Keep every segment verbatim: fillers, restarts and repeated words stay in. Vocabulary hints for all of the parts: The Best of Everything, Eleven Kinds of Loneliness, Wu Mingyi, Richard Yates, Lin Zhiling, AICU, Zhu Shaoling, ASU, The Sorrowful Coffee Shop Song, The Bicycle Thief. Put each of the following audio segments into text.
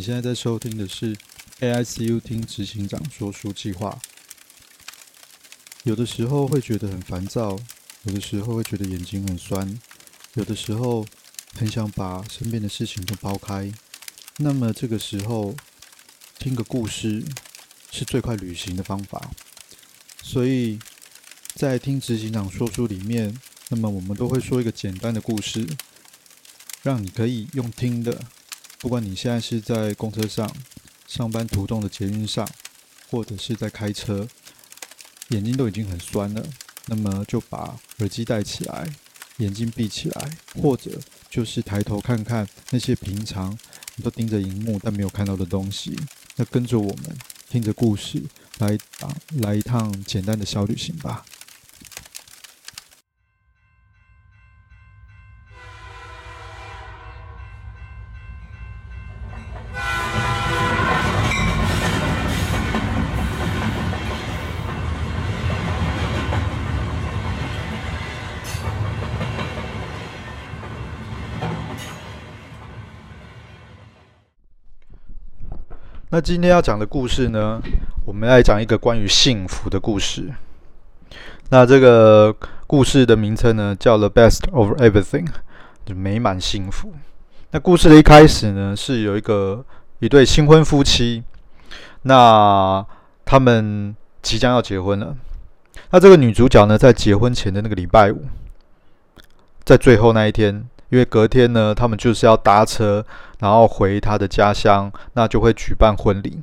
你现在在收听的是 A I C U 听执行长说书计划。有的时候会觉得很烦躁，有的时候会觉得眼睛很酸，有的时候很想把身边的事情都抛开。那么这个时候，听个故事是最快旅行的方法。所以在听执行长说书里面，那么我们都会说一个简单的故事，让你可以用听的，不管你现在是在公车上、上班途中的捷运上，或者是在开车，眼睛都已经很酸了，那么就把耳机戴起来，眼睛闭起来，或者就是抬头看看那些平常你都盯着荧幕但没有看到的东西。那跟着我们听着故事来啊，来一趟简单的小旅行吧。那今天要讲的故事呢，我们来讲一个关于幸福的故事。那这个故事的名称呢，叫 The Best of Everything， 就美满幸福。那故事的一开始呢，是有一个一对新婚夫妻，那他们即将要结婚了。那这个女主角呢，在结婚前的那个礼拜五，在最后那一天，因为隔天呢，他们就是要搭车，然后回他的家乡，那就会举办婚礼。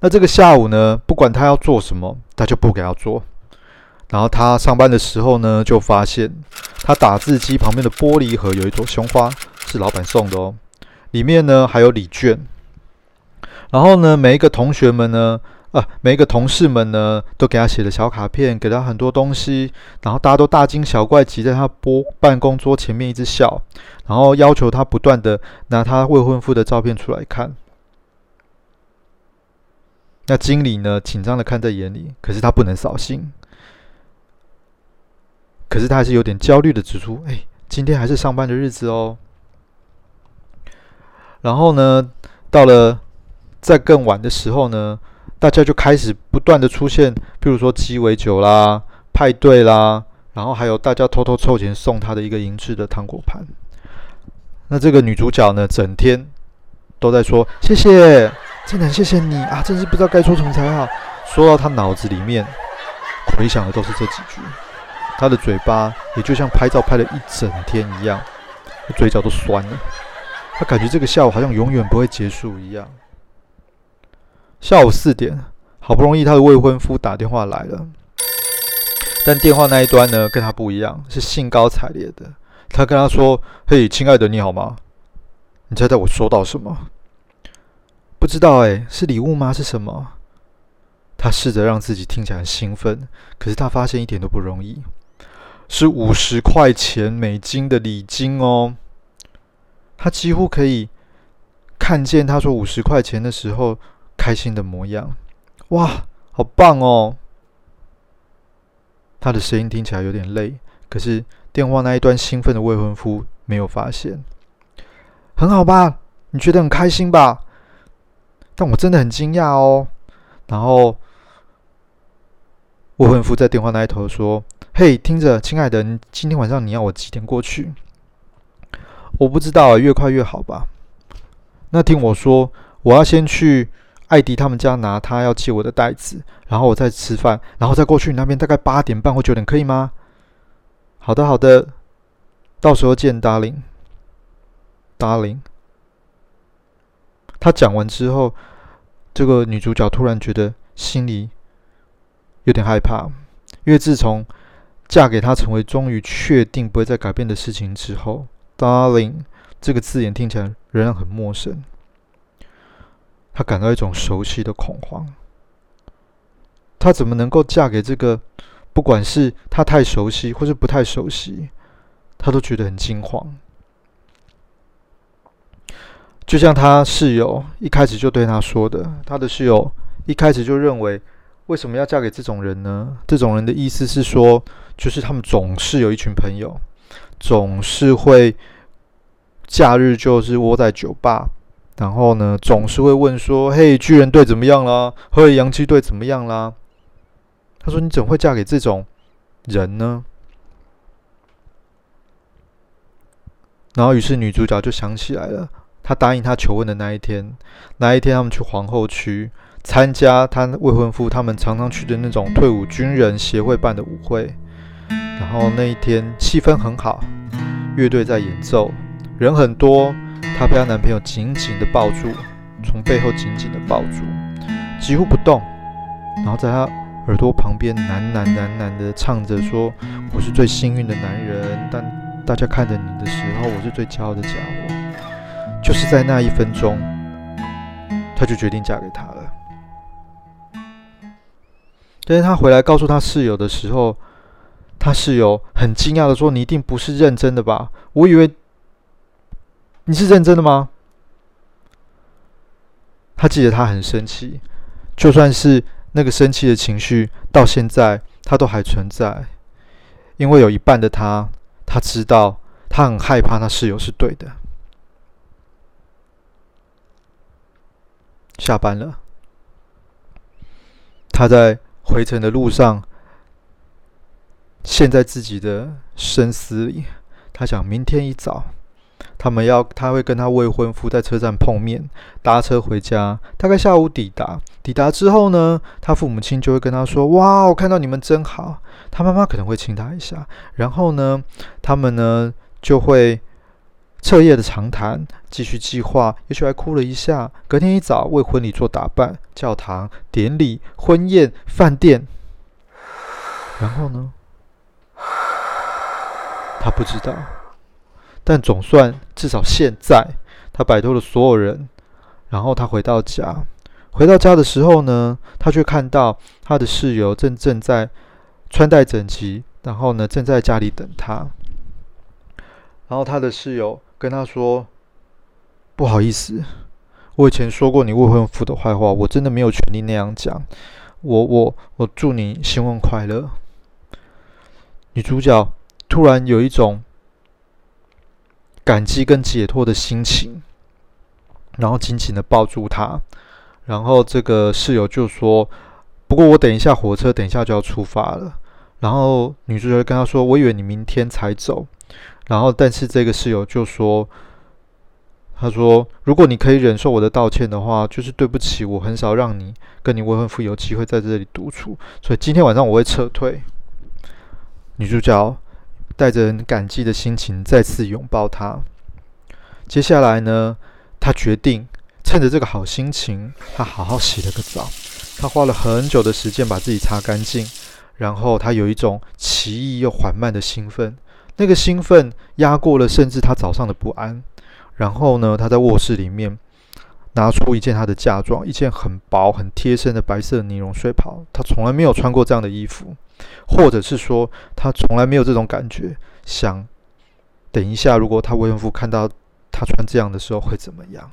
那这个下午呢，不管他要做什么，他就不给他做。然后他上班的时候呢，就发现他打字机旁边的玻璃盒有一朵胸花，是老板送的哦。里面呢还有礼券。然后呢，每一个同学们呢，啊，每一个同事们呢，都给他写了小卡片，给他很多东西，然后大家都大惊小怪，挤在他办公桌前面一直笑，然后要求他不断的拿他未婚夫的照片出来看。那经理呢，紧张的看在眼里，可是他不能扫兴，可是他还是有点焦虑的指出，哎，今天还是上班的日子哦。然后呢，到了再更晚的时候呢，大家就开始不断的出现，比如说鸡尾酒啦、派对啦，然后还有大家偷偷凑钱送她的一个银质的糖果盘。那这个女主角呢，整天都在说谢谢，真的很谢谢你啊，真是不知道该说什么才好。说到她脑子里面回想的都是这几句，她的嘴巴也就像拍照拍了一整天一样，嘴角都酸了。她感觉这个下午好像永远不会结束一样。下午四点，好不容易她的未婚夫打电话来了，但电话那一端呢，跟她不一样，是兴高采烈的。他跟她说：“嘿，亲爱的，你好吗？你猜猜我收到什么？不知道哎，是礼物吗？是什么？”她试着让自己听起来很兴奋，可是她发现一点都不容易，是五十块钱美金的礼金哦。她几乎可以看见她说五十块钱的时候开心的模样。哇，好棒哦！他的声音听起来有点累，可是电话那一端兴奋的未婚夫没有发现。很好吧？你觉得很开心吧？但我真的很惊讶哦。然后未婚夫在电话那一头说：“嘿，听着，亲爱的，你今天晚上你要我几点过去？我不知道，越快越好吧？那听我说，我要先去艾迪他们家拿他要借我的袋子，然后我再吃饭，然后再过去你那边，大概八点半或九点，可以吗？”“好的，好的，到时候见 ，darling。darling。”他讲完之后，这个女主角突然觉得心里有点害怕，因为自从嫁给他成为终于确定不会再改变的事情之后 ，darling 这个字眼听起来仍然很陌生。她感到一种熟悉的恐慌。她怎么能够嫁给这个，不管是她太熟悉或是不太熟悉，她都觉得很惊慌。就像她室友一开始就对她说的，她的室友一开始就认为，为什么要嫁给这种人呢？这种人的意思是说，就是他们总是有一群朋友，总是会假日就是窝在酒吧，然后呢，总是会问说：“嘿，巨人队怎么样啦？嘿，洋基队怎么样啦？”他说：“你怎么会嫁给这种人呢？”然后，于是女主角就想起来了，她答应他求婚的那一天，那一天他们去皇后区参加她未婚夫他们常常去的那种退伍军人协会办的舞会。然后那一天气氛很好，乐队在演奏，人很多。她被她男朋友紧紧的抱住，从背后紧紧的抱住，几乎不动。然后在她耳朵旁边喃喃喃喃的唱着说：“我是最幸运的男人，但大家看着你的时候，我是最骄傲的家伙。”就是在那一分钟，她就决定嫁给他了。但是她回来告诉她室友的时候，她室友很惊讶的说：“你一定不是认真的吧？我以为你是认真的吗？”她记得她很生气，就算是那个生气的情绪，到现在她都还存在，因为有一半的她，她知道她很害怕她室友是对的。下班了，她在回程的路上，陷在自己的深思里。她想，明天一早，他们要，她会跟她未婚夫在车站碰面，搭车回家，大概下午抵达。抵达之后呢，她父母亲就会跟她说：“哇，我看到你们真好。”她妈妈可能会亲她一下，然后呢，他们呢就会彻夜的长谈，继续计划，也许还哭了一下。隔天一早，为婚礼做打扮，教堂、典礼、婚宴、饭店。然后呢？他不知道，但总算至少现在他摆脱了所有人。然后他回到家，回到家的时候呢，他却看到他的室友正正在穿戴整齐，然后呢正在家里等他。然后他的室友跟他说：“不好意思，我以前说过你未婚夫的坏话，我真的没有权利那样讲。我我我祝你新婚快乐。”女主角突然有一种感激跟解脱的心情，然后紧紧的抱住他。然后这个室友就说：“不过我等一下火车，等一下就要出发了。”然后女主角跟他说：“我以为你明天才走。”然后但是这个室友就说：“他说如果你可以忍受我的道歉的话，就是对不起，我很少让你跟你未婚夫有机会在这里独处，所以今天晚上我会撤退。”女主角带着很感激的心情再次拥抱他。接下来呢，他决定趁着这个好心情，他好好洗了个澡。他花了很久的时间把自己擦干净，然后他有一种奇异又缓慢的兴奋，那个兴奋压过了甚至他早上的不安。然后呢，他在卧室里面拿出一件他的嫁妆，一件很薄很贴身的白色尼龙睡袍。他从来没有穿过这样的衣服，或者是说他从来没有这种感觉，想等一下如果他未婚夫看到他穿这样的时候会怎么样。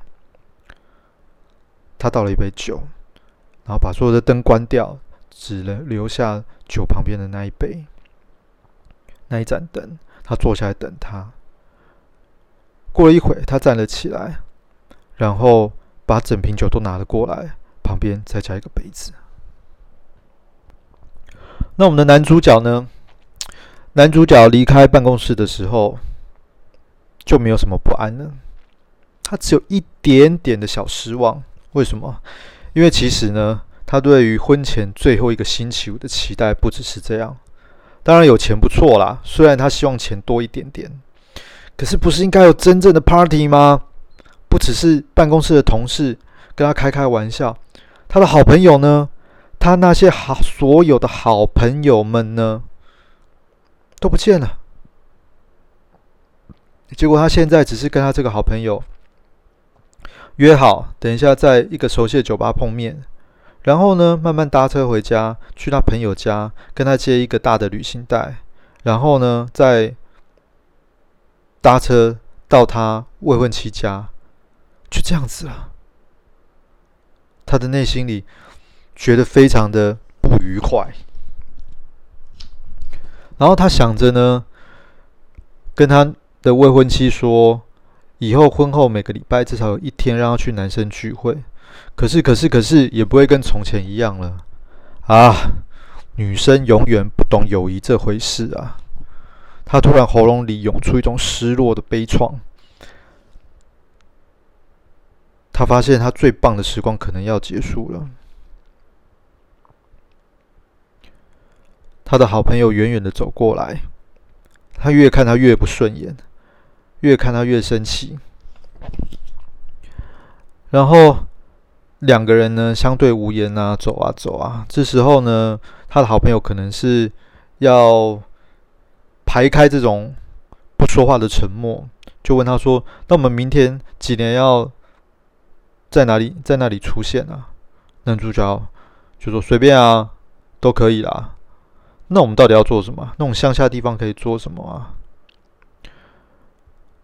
他倒了一杯酒，然后把所有的灯关掉，只留下酒旁边的那一杯，那一盏灯。他坐下来等他。过了一会，他站了起来，然后把整瓶酒都拿了过来，旁边再加一个杯子。那我们的男主角呢？男主角离开办公室的时候就没有什么不安了，他只有一点点的小失望。为什么？因为其实呢，他对于婚前最后一个星期五的期待不只是这样。当然有钱不错啦，虽然他希望钱多一点点，可是不是应该有真正的 party 吗？不只是办公室的同事跟他开开玩笑，他的好朋友呢？他那些好所有的好朋友们呢，都不见了。结果他现在只是跟他这个好朋友约好，等一下在一个熟悉的酒吧碰面，然后呢，慢慢搭车回家，去他朋友家，跟他借一个大的旅行袋，然后呢，再搭车到他未婚妻家，就这样子了。他的内心里觉得非常的不愉快，然后他想着呢，跟他的未婚妻说，以后婚后每个礼拜至少有一天让他去男生聚会。可是可是可是也不会跟从前一样了啊！女生永远不懂友谊这回事啊！他突然喉咙里涌出一种失落的悲怆。他发现他最棒的时光可能要结束了。他的好朋友远远的走过来，他越看他越不顺眼，越看他越生气。然后两个人呢相对无言啊，走啊走啊。这时候呢，他的好朋友可能是要排开这种不说话的沉默，就问他说：“那我们明天几点要在哪里在哪里出现啊？”男主角就说：“随便啊，都可以啦。”那我们到底要做什么？那种乡下地方可以做什么啊？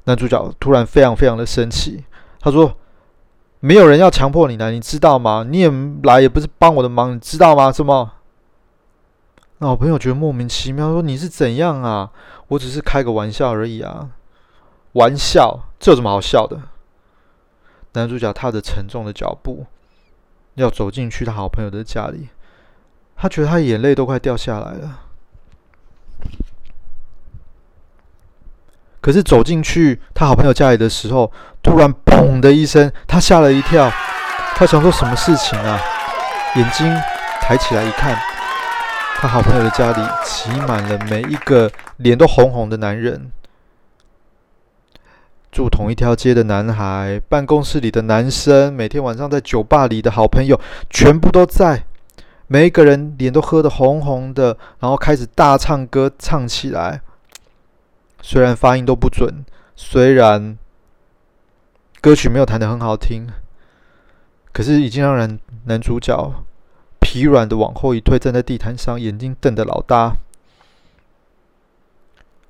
男主角突然非常非常的生气，他说：“没有人要强迫你来，你知道吗？你也来也不是帮我的忙，你知道吗？什么？”那我朋友觉得莫名其妙，说：“你是怎样啊？我只是开个玩笑而已啊！”玩笑，这有什么好笑的？男主角踏着沉重的脚步，要走进去他好朋友的家里。他觉得他眼泪都快掉下来了，可是走进去他好朋友家里的时候，突然砰的一声，他吓了一跳。他想说什么事情啊？眼睛抬起来一看，他好朋友的家里挤满了每一个脸都红红的男人，住同一条街的男孩，办公室里的男生，每天晚上在酒吧里的好朋友，全部都在。每一个人脸都喝得红红的，然后开始大唱歌唱起来。虽然发音都不准，虽然歌曲没有弹得很好听，可是已经让人男主角疲软的往后一退，站在地毯上，眼睛瞪得老大。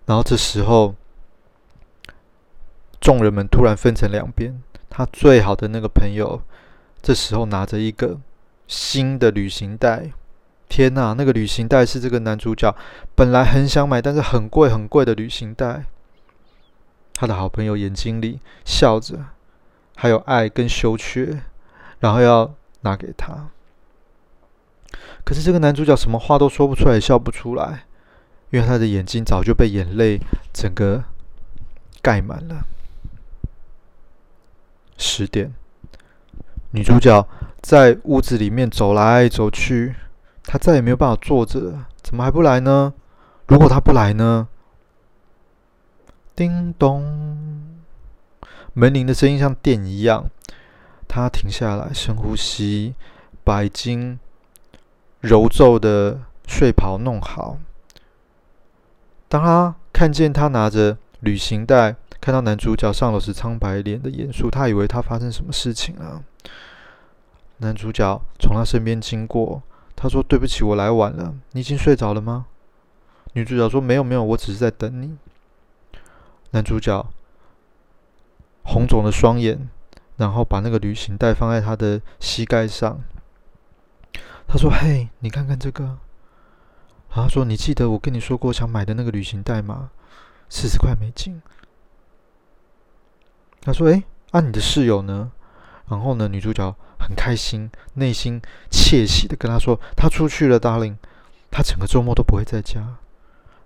然后这时候，众人们突然分成两边。他最好的那个朋友，这时候拿着一个新的旅行袋，天哪！那个旅行袋是这个男主角本来很想买，但是很贵很贵的旅行袋。他的好朋友眼睛里笑着，还有爱跟羞怯，然后要拿给他。可是这个男主角什么话都说不出来，也笑不出来，因为他的眼睛早就被眼泪整个盖满了。十点，女主角在屋子里面走来走去，她再也没有办法坐着了。怎么还不来呢？如果她不来呢？叮咚，门铃的声音像电一样。她停下来，深呼吸，把已经揉皱的睡袍弄好。当她看见她拿着旅行袋，看到男主角上楼时苍白脸的严肃，她以为她发生什么事情了、啊。男主角从他身边经过，他说：“对不起，我来晚了。你已经睡着了吗？”女主角说：“没有，没有，我只是在等你。”男主角红肿的双眼，然后把那个旅行袋放在他的膝盖上。他说：“嘿，你看看这个。”然后他说：“你记得我跟你说过想买的那个旅行袋吗？四十块美金。”他说：“哎，啊，你的室友呢？”然后呢，女主角很开心，内心窃喜的跟他说：“他出去了 ，darling， 他整个周末都不会在家。”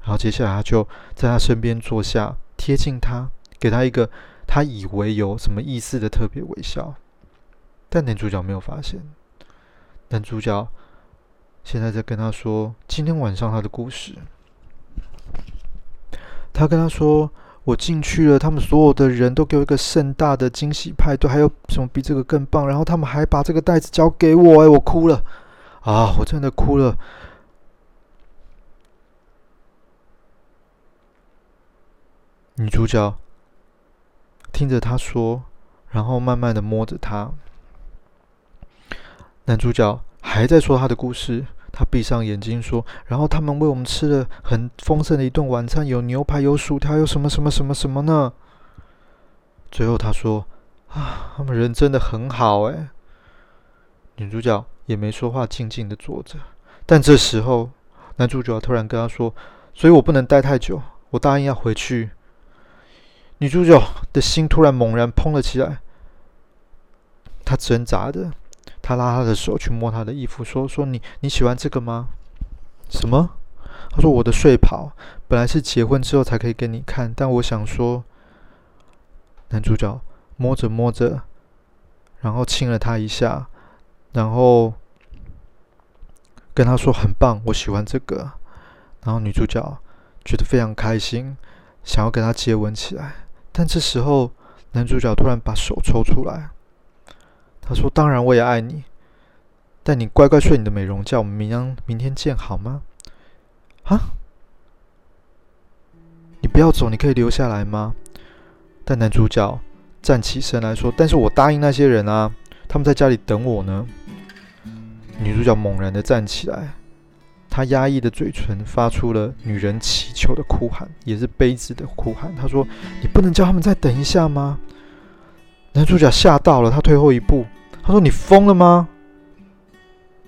然后接下来他就在他身边坐下，贴近他，给他一个他以为有什么意思的特别微笑。但男主角没有发现，男主角现在在跟他说今天晚上他的故事。他跟他说：“我进去了，他们所有的人都给我一个盛大的惊喜派对，还有什么比这个更棒？然后他们还把这个袋子交给我，哎，我哭了啊，我真的哭了。”女主角听着他说，然后慢慢的摸着他。男主角还在说他的故事。他闭上眼睛说：“然后他们为我们吃了很丰盛的一顿晚餐，有牛排，有薯条，有什么什么什么什么呢？”最后他说：“啊，他们人真的很好哎。”女主角也没说话，静静的坐着。但这时候，男主角突然跟他说：“所以我不能待太久，我答应要回去。”女主角的心突然猛然砰了起来，她挣扎着，她拉她的手去摸她的衣服，说说你你喜欢这个吗？什么？她说我的睡袍本来是结婚之后才可以给你看，但我想说，男主角摸着摸着，然后亲了她一下，然后跟她说很棒，我喜欢这个。然后女主角觉得非常开心，想要跟她接吻起来。但这时候男主角突然把手抽出来，他说当然我也爱你，但你乖乖睡你的美容觉，我们明天明天见好吗？啊，你不要走，你可以留下来吗？但男主角站起身来说，但是我答应那些人啊，他们在家里等我呢。女主角猛然的站起来，她压抑的嘴唇发出了女人乞求的哭喊，也是悲子的哭喊。她说：“你不能叫他们再等一下吗？”男主角吓到了，他退后一步。他说：“你疯了吗？”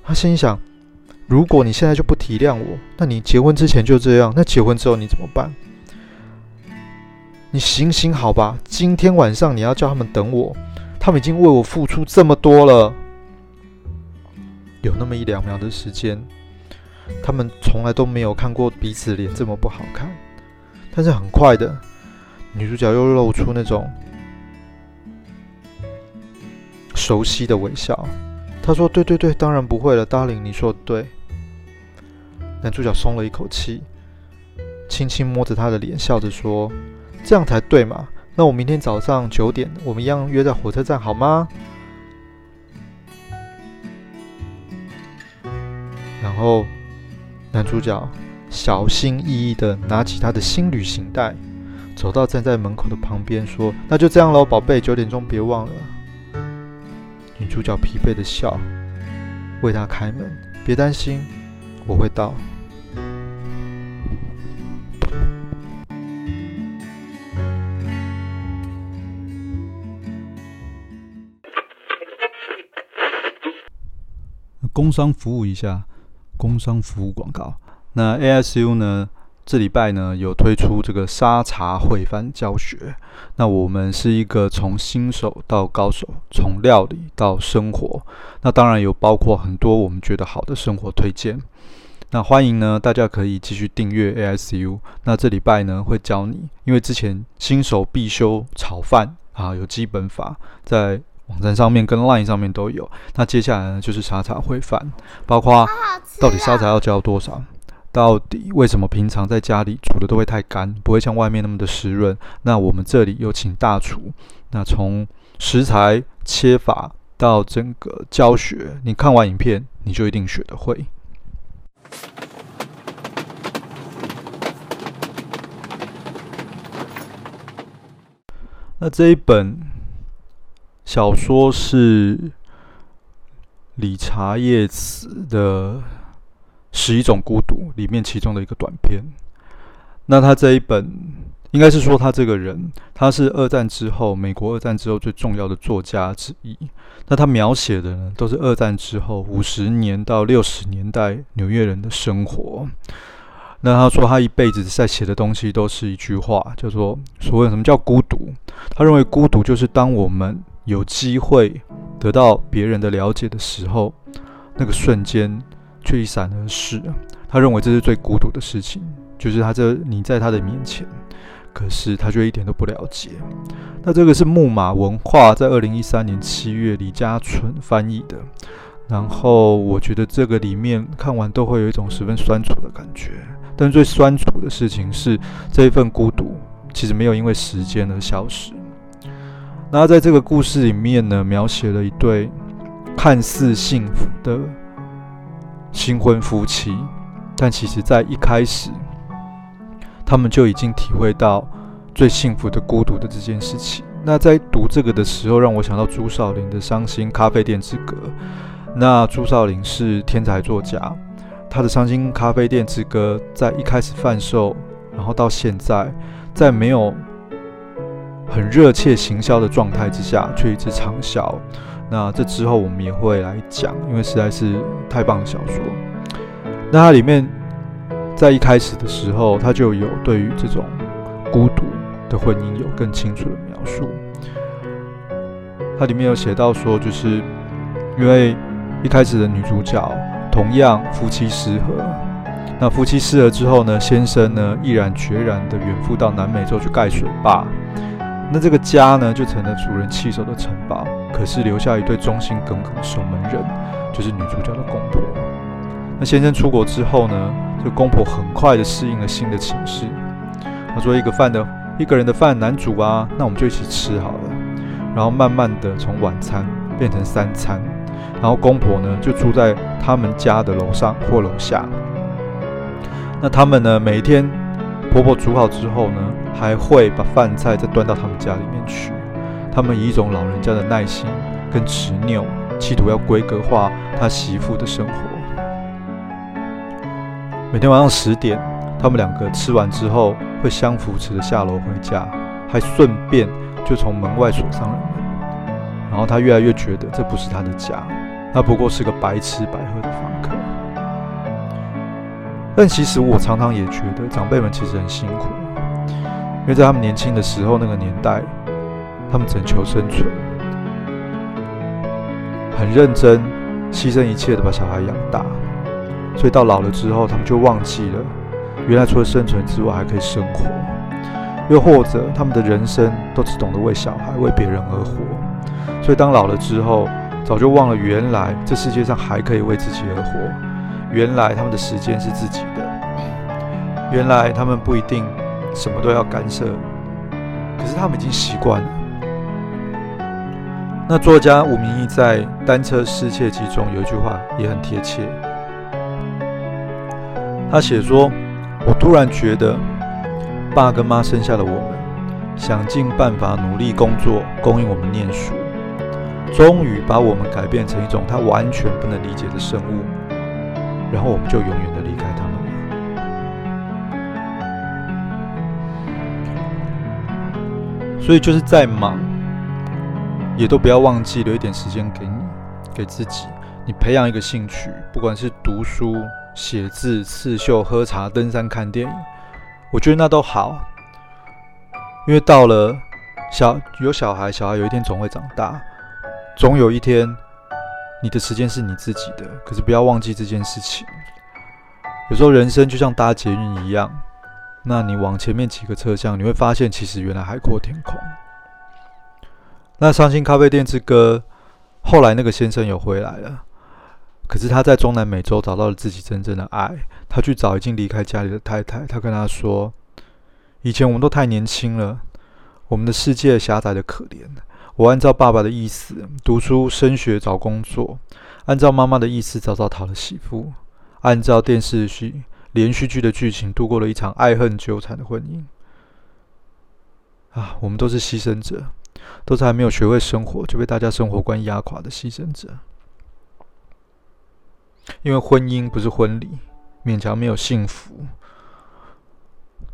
他心想：“如果你现在就不体谅我，那你结婚之前就这样，那结婚之后你怎么办？你醒醒好吧！今天晚上你要叫他们等我，他们已经为我付出这么多了。”有那么一两秒的时间，他们从来都没有看过彼此脸这么不好看，但是很快的，女主角又露出那种熟悉的微笑。她说：“对对对，当然不会了 ，darling， 你说对。”男主角松了一口气，轻轻摸着她的脸，笑着说：“这样才对嘛！那我明天早上九点，我们一样约在火车站好吗？”然后男主角小心翼翼地拿起他的新旅行袋，走到站在门口的旁边，说：“那就这样咯，宝贝，九点钟别忘了。”女主角疲惫地笑，为他开门。别担心，我会到。工商服务一下。工商服务广告。那 A S U 呢，这礼拜呢有推出这个沙茶烩饭教学。那我们是一个从新手到高手，从料理到生活。那当然有包括很多我们觉得好的生活推荐。那欢迎呢大家可以继续订阅 A I C U。那这礼拜呢会教你，因为之前新手必修炒饭啊有基本法在网站上面跟 LINE 上面都有，那接下来呢就是沙茶烩饭，包括到底沙茶要浇多少，到底为什么平常在家里煮的都会太干，不会像外面那么的湿润。那我们这里有请大厨，那从食材切法到整个教学，你看完影片你就一定学得会。那这一本小说是理查叶茨的《十一种孤独》里面其中的一个短篇。那他这一本，应该是说他这个人，他是二战之后，美国二战之后最重要的作家之一。那他描写的呢，都是二战之后五十年到六十年代纽约人的生活。那他说他一辈子在写的东西都是一句话，叫做所谓什么叫孤独。他认为孤独就是当我们有机会得到别人的了解的时候，那个瞬间却一闪而逝。他认为这是最孤独的事情，就是他这你在他的面前，可是他却一点都不了解。那这个是木马文化在二零一三年七月李家纯翻译的，然后我觉得这个里面看完都会有一种十分酸楚的感觉。但最酸楚的事情是，这一份孤独其实没有因为时间而消失。那在这个故事里面呢，描写了一对看似幸福的新婚夫妻，但其实在一开始，他们就已经体会到最幸福的孤独的这件事情。那在读这个的时候，让我想到朱少麟的《伤心咖啡店之歌》。那朱少麟是天才作家，他的《伤心咖啡店之歌》在一开始贩售，然后到现在，在没有很热切行销的状态之下，却一直畅销。那这之后我们也会来讲，因为实在是太棒的小说。那它里面在一开始的时候，它就有对于这种孤独的婚姻有更清楚的描述。它里面有写到说，就是因为一开始的女主角同样夫妻失和，那夫妻失和之后呢，先生呢毅然决然的远赴到南美洲去盖水坝，那这个家呢就成了主人弃守的城堡，可是留下一对忠心耿耿的守门人，就是女主角的公婆。那先生出国之后呢，这公婆很快的适应了新的情势。他说一个饭的一个人的饭难煮啊，那我们就一起吃好了。然后慢慢的从晚餐变成三餐，然后公婆呢就住在他们家的楼上或楼下。那他们呢每天婆婆煮好之后呢，还会把饭菜再端到他们家里面去。他们以一种老人家的耐心跟执拗，企图要规格化他媳妇的生活。每天晚上十点，他们两个吃完之后会相扶持的下楼回家，还顺便就从门外锁上了门。然后他越来越觉得这不是他的家，那不过是个白吃白喝的房客。但其实我常常也觉得长辈们其实很辛苦，因为在他们年轻的时候那个年代，他们只能求生存，很认真牺牲一切的把小孩养大，所以到老了之后他们就忘记了原来除了生存之外还可以生活，又或者他们的人生都只懂得为小孩为别人而活，所以当老了之后早就忘了原来这世界上还可以为自己而活，原来他们的时间是自己的，原来他们不一定什么都要干涉，可是他们已经习惯了。那作家吴明益在《单车失窃记》中有一句话也很贴切，他写说，我突然觉得爸跟妈生下了我们，想尽办法努力工作供应我们念书，终于把我们改变成一种他完全不能理解的生物，然后我们就永远的离开他们了。所以就是再忙也都不要忘记留一点时间给你给自己，你培养一个兴趣，不管是读书、写字、刺绣、喝茶、登山、看电影，我觉得那都好。因为到了小有小孩，小孩有一天总会长大，总有一天你的时间是你自己的，可是不要忘记这件事情。有时候人生就像搭捷运一样，那你往前面几个车厢，你会发现其实原来海阔天空。那伤心咖啡店之歌，后来那个先生有回来了，可是他在中南美洲找到了自己真正的爱。他去找已经离开家里的太太，他跟他说，以前我们都太年轻了，我们的世界狭窄的可怜，我按照爸爸的意思读书升学找工作，按照妈妈的意思早早讨了媳妇，按照电视剧连续剧的剧情度过了一场爱恨纠缠的婚姻啊，我们都是牺牲者，都是还没有学会生活就被大家生活观压垮的牺牲者。因为婚姻不是婚礼，勉强没有幸福，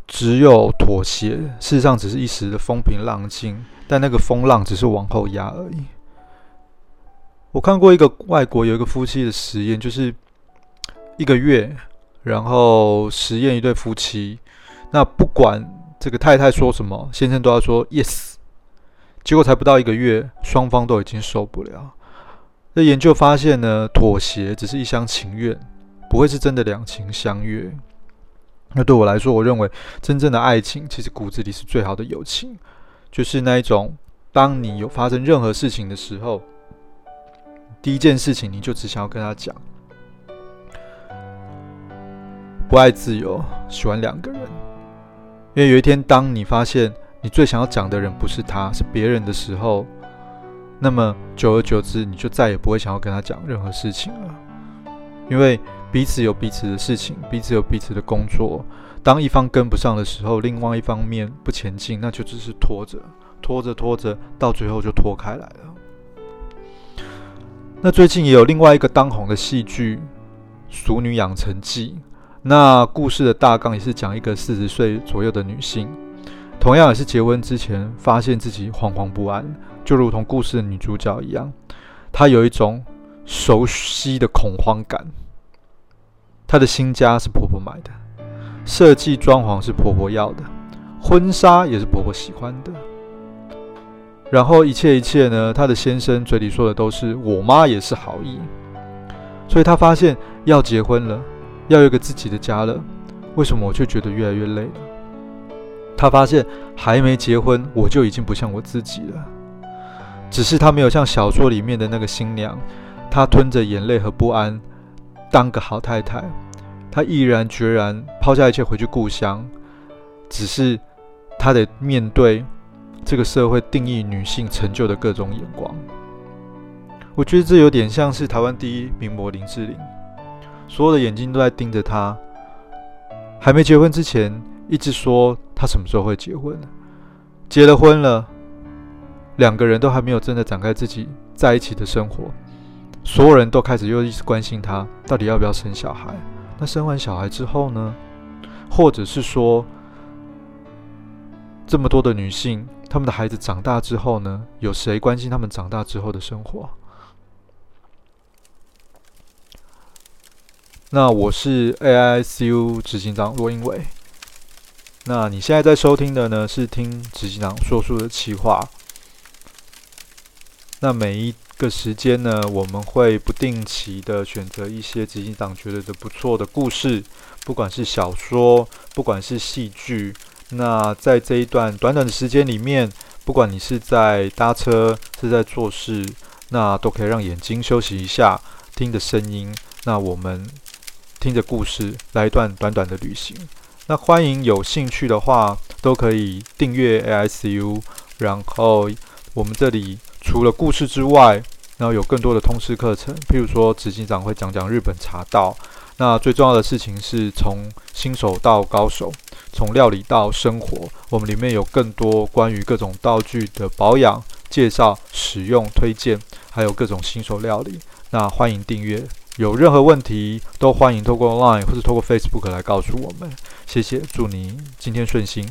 只有妥协，事实上只是一时的风平浪静，但那个风浪只是往后压而已。我看过一个外国有一个夫妻的实验，就是一个月，然后实验一对夫妻，那不管这个太太说什么，先生都要说 yes， 结果才不到一个月，双方都已经受不了。这研究发现呢，妥协只是一厢情愿，不会是真的两情相悦。那对我来说，我认为真正的爱情其实骨子里是最好的友情，就是那一种当你有发生任何事情的时候，第一件事情你就只想要跟他讲，不爱自由，喜欢两个人。因为有一天当你发现你最想要讲的人不是他，是别人的时候，那么久而久之你就再也不会想要跟他讲任何事情了。因为彼此有彼此的事情，彼此有彼此的工作，当一方跟不上的时候，另外一方面不前进，那就只是拖着拖着拖着，到最后就拖开来了。那最近也有另外一个当红的戏剧《俗女养成记》，那故事的大纲也是讲一个四十岁左右的女性，同样也是结婚之前发现自己惶惶不安，就如同故事的女主角一样，她有一种熟悉的恐慌感。她的新家是婆婆买的，设计装潢是婆婆要的，婚纱也是婆婆喜欢的。然后一切一切呢，她的先生嘴里说的都是我妈也是好意，所以她发现要结婚了，要有一个自己的家了，为什么我却觉得越来越累了？她发现还没结婚我就已经不像我自己了，只是她没有像小说里面的那个新娘，她吞着眼泪和不安当个好太太，她毅然决然抛下一切回去故乡，只是她得面对这个社会定义女性成就的各种眼光。我觉得这有点像是台湾第一名模林志玲，所有的眼睛都在盯着她，还没结婚之前一直说她什么时候会结婚，结了婚了，两个人都还没有真的展开自己在一起的生活，所有人都开始又一直关心她到底要不要生小孩，那生完小孩之后呢？或者是说这么多的女性，他们的孩子长大之后呢，有谁关心他们长大之后的生活？那我是 A I C U 执行长罗英伟，那你现在在收听的呢是听执行长说书的企划。那每一个时间呢，我们会不定期的选择一些执行长觉得不错的故事，不管是小说，不管是戏剧。那在这一段短短的时间里面，不管你是在搭车，是在做事，那都可以让眼睛休息一下，听着声音，那我们听着故事来一段短短的旅行。那欢迎有兴趣的话都可以订阅 A I C U， 然后我们这里除了故事之外，然后有更多的通识课程，譬如说执行长会讲讲日本茶道，那最重要的事情是从新手到高手，从料理到生活，我们里面有更多关于各种道具的保养、介绍、使用、推荐，还有各种新手料理。那欢迎订阅，有任何问题都欢迎透过 LINE 或是透过 Facebook 来告诉我们。谢谢，祝你今天顺心。